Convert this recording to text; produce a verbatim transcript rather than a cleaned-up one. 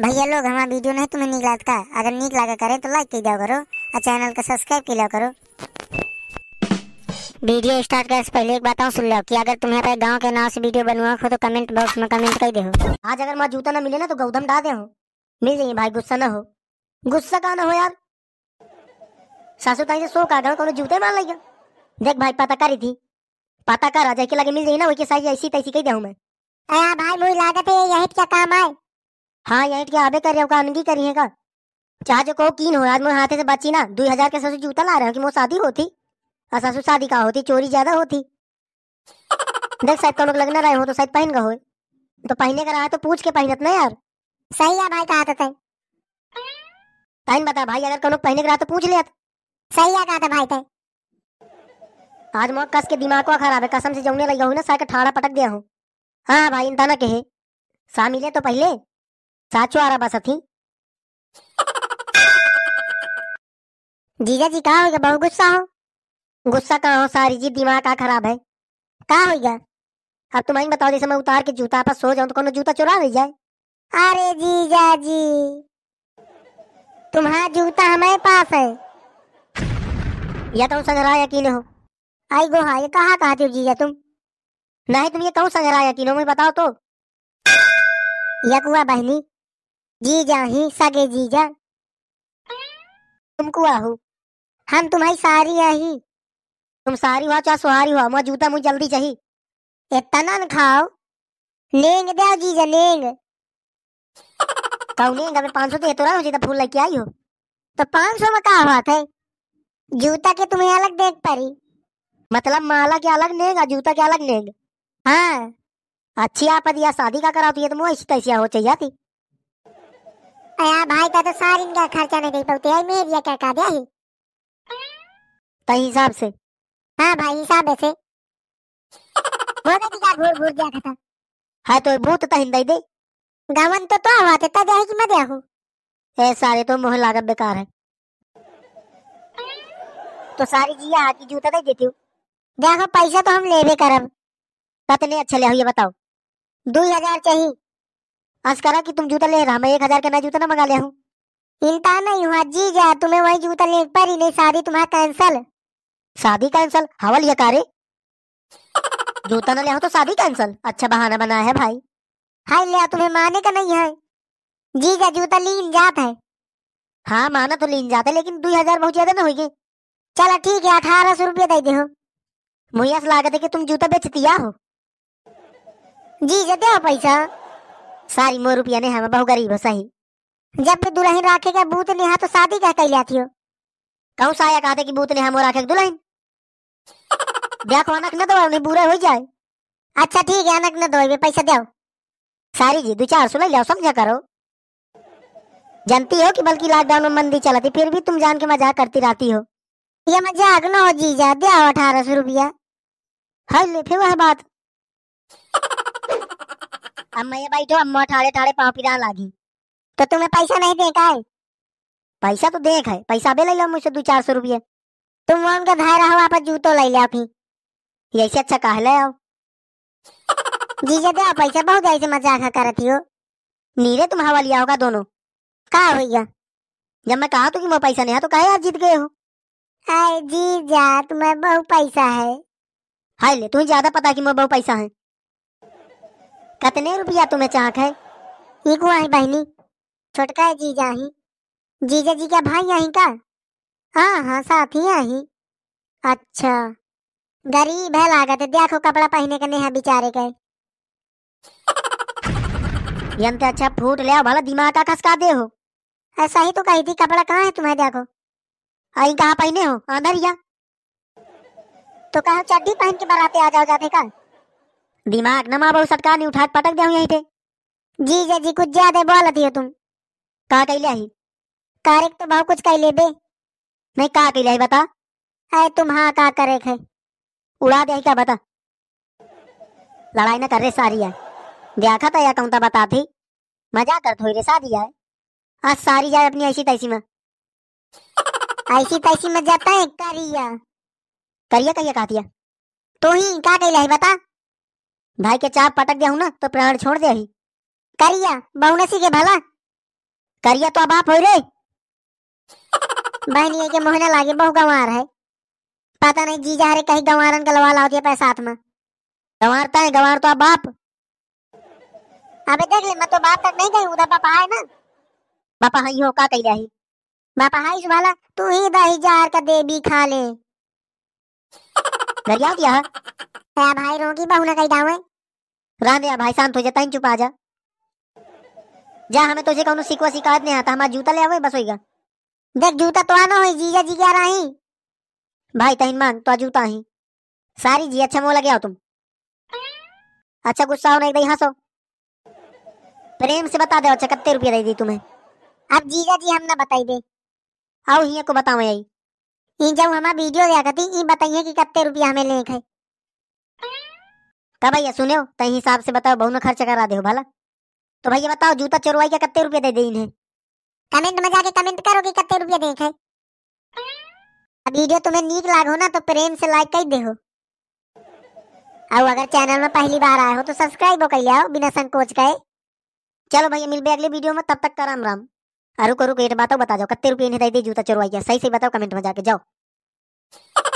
भैया लोग हमारा वीडियो नहीं तुम्हें नीक लागत का अगर नीक लगा करे तो लाइक कर दिया करो और चैनल का सब्सक्राइब कर लिया करो। वीडियो स्टार्ट करने से पहले एक बात और सुन लो कि अगर तुम्हें अपने गांव के नाम से वीडियो बनवा हो तो कमेंट बॉक्स में कमेंट कर दो। आज अगर माँ जूता ना मिले ना तो गौतम डाल दे हो, मिल जाएंगे भाई, गुस्सा ना हो। गुस्सा कहाँ ना हो यार, सासू ताई से सो काट को जूते मार लगे। देख भाई पता करी थी, पता कर आ जाए के लगे मिल जाए ना वही के साइज ऐसी तैसी कह दे मैं। अरे भाई मुझे लागत है यही क्या काम आए। हाँ यही क्या आबे कर रहे हो का अनगी करी है का चाह जो कहो कीन हो। आज मोर हाथे से बची ना दो हजार के ससुर जूता ला रहे हो कि मोर शादी होती और ससुर शादी का होती चोरी ज्यादा होती। देख शायद तुम लोग लगना रहे हो तो शायद पहन गए तो पहने का रहा तो पूछ के पहनत ना यार। सही है भाई कहा था टाइम बता भाई अगर तुम लोग पहने का रहा तो पूछ लिया। सही है कहा था भाई तय आज मोर कस के दिमाग को खराब है कसम से जौने लगा हुई ना साय का ठाड़ा पटक दिया हूँ। हाँ भाई इंता ना कहे सा मिले तो पहले साचो आ रहा बस अथी। जीजा जी कहा होगा बहुत गुस्सा हो। गुस्सा कहाँ हो सारी जी दिमाग का खराब है कहा होगा। अब तुम ही बताओ जैसे मैं उतार के जूता पर सो जाऊं तो कौन जूता चुरा ले जाए। अरे जीजा जी तुम्हारा जूता हमारे पास है या तुम संघरा यकीन हो। आई गो हाँ ये कहा कहते हो जीजा तुम नहीं तुम ये कहूँ संघरा यकीन हो मुझे बताओ तो। यकुआ बहनी जीजा ही सगे जीजा तुम कुआ हो हम तुम्हारी सारी आही तुम सारी हो चाहे सुहारी हो मुझे जूता मुझे जल्दी चाहिए। इतना न खाओ लेंगे दे जीजा लेंगे कहू लेंगे पाँच सौ तो ये तो रहा हो जीता फूल लेके आई हो तो पाँच सौ में का बात है। जूता के तुम्हें अलग देख पारी मतलब माला के अलग लेंगे जूता के अलग लेंगे। हाँ अच्छी आप दिया शादी का कराती है तो मुँह ऐसी तैसिया हो चाहिए थी। अया भाई का तो सारी का खर्चा नहीं दे पाते आई मेरी क्या क्या दिया ही तही हिसाब से। हाँ भाई हिसाब ऐसे वो तो दिया घूर घूर दिया था है तो भूत तहिन दे दे गावन तो तो आवाते ता जाए कि मैं दिया हूँ ए सारे तो मुँह लागत बेकार है तो सारी जी हाथ की जूता दे देती हूँ। देखो पैसा तो हम लेवे करब कितने अच्छा ले ये बताओ दो हजार चाहिए। आज करा कि तुम जूता ले रहा मैं एक हजार का नया जूता ना मंगा लिया हूँ। चिंता नहीं हुआ जी जा तुम्हें वही जूता ले पर ही नहीं शादी तुम्हारा कैंसल। शादी कैंसल हवल ये कारे जूता ना ले तो शादी कैंसल अच्छा बहाना बना है भाई। हाय ले तुम्हें माने का नहीं है जी जा जूता लीन जात है। हाँ माना तो लीन जाता है लेकिन दो हजार बहुत ज्यादा ना होगी। चलो ठीक है अठारह सौ रुपया दे दे हो मुझे लागत है कि तुम जूता बेचतिया हो। जी जा दे पैसा सारी मोर रुपया ने हम बहु गरीब हो सही। जब दुल्हन राखेगा बूत नेहा तो शादी का कहते आती हो कहूँ साया कहते कि बूत नेहा मोर राखेगा दुल्हन देखो अनक न दो बुरा हो जाए। अच्छा ठीक है अनक न दो पैसा दो सारी जी दो चार सौ ले लो समझा करो। जानती हो कि बल्कि लॉकडाउन में मंदी चलती फिर भी तुम जान के मजाक करती रहती हो ये मजाक न हो जी जा दे अठारह सौ रुपया है फिर वह बात। अब मैं बैठो अम्मा ठाड़े ठाड़े पाँव पिरा लागी तो तुम्हें पैसा नहीं देखा है। पैसा तो देख है पैसा भी ले लो मुझसे दो चार सौ रुपये तुम उनका धाय रहो आप जूतो ले लो आप ही ऐसे अच्छा कह ले आओ। जीजा दे पैसा बहुत ऐसे मजाक करती हो नीरे तुम हवा लिया होगा दोनों कहा भैया जब मैं कहा तो कि मैं पैसा नहीं है तो कहे आप जीत गए हो। अरे जीजा तुम्हें बहुत पैसा है हाय ले तुम्हें ज्यादा पता कि मैं बहुत पैसा है। कितने रुपया तुम्हें चाहत है ये कुआ है बहनी छोटका है जीजा ही जीजा जी का भाई आही का। हाँ हाँ साथ ही आही अच्छा गरीब है लागत है देखो कपड़ा पहने का नहीं है बेचारे का यम तो अच्छा फूट ले भला दिमाग का खसका दे हो। ऐसा ही तो कही थी कपड़ा कहाँ है तुम्हें देखो आई कहाँ पहने हो आंधरिया तो कहा चड्डी पहन के बराते आ जाओ जाते का दिमाग न माँ बहु सटका नहीं उठा पटक दे यहीं थे। जीजा जी कुछ ज्यादा बोलती हो तुम कहा कहले आई कारेक तो बहुत कुछ कहले बे नहीं कहा कहले आई बता अरे तुम हाँ का करे है उड़ा दे क्या बता लड़ाई ना कर रे सारी है देखा था या कहूँ बता थी मजा कर थोड़ी रे शादी है आज सारी जाए अपनी ऐसी तैसी में ऐसी तैसी में जाता है करिया करिया कहिया कहती है तो ही का कहले आई बता भाई के चाप पटक दिया हूँ ना तो प्राण छोड़ दे ही करिया बहुनसी के भला करिया तो बाप हो रे बहन ये के मोहना लागे बहु गंवार है, पता नहीं जीजा हरे कहीं गंवारन गलवा लाओ पैसा हाथ में गंवारता है गंवार तो बाप। अबे देख ले मैं तो बाप तक नहीं गई उधर पापा है ना, पापा हाई हो का कही रही बापा हाई वाला तू ही दही जार का देवी खा ले गरिया दिया है भाई रोगी बहु ना कही डावे रांदे भाई शांत हो जा तन चुप आ जा जा हमें तुझे तो कौनो सिकवा शिकायत नहीं आता हमारा जूता ले आवे बस होएगा। देख जूता तो आना हो जीजा जी क्या रही भाई तहिन मांग तो जूता ही सारी जी अच्छा मोला गया तुम अच्छा गुस्सा हो नहीं दई हंसो प्रेम से बता दे अच्छा कितने रुपया दे दी तुम्हें अब जीजा जी हम ना बताई दे आओ हिया को बताओ यही ई जब हमारा वीडियो देखा थी ई बताइए कि कितने रुपया हमें ले है का भैया सुनो तही हिसाब से बताओ बहु ना खर्च करा दे भला। तो भैया बताओ जूता चोरवाई का कितने रुपया दे दे इन्हें कमेंट में जाके कमेंट करो कि कितने रुपया देखे। वीडियो तुम्हें नीक लागो ना तो प्रेम से लाइक कर देहो और अगर चैनल में पहली बार आए हो तो सब्सक्राइब कर लिया बिना संकोच के। चलो भैया मिलबे अगले वीडियो में तब तक का राम राम। रुको रुको ये बात बता जाओ कितने रुपया इन्हें दे दे जूता चोरवाई का सही सही बताओ कमेंट में जाके जाओ।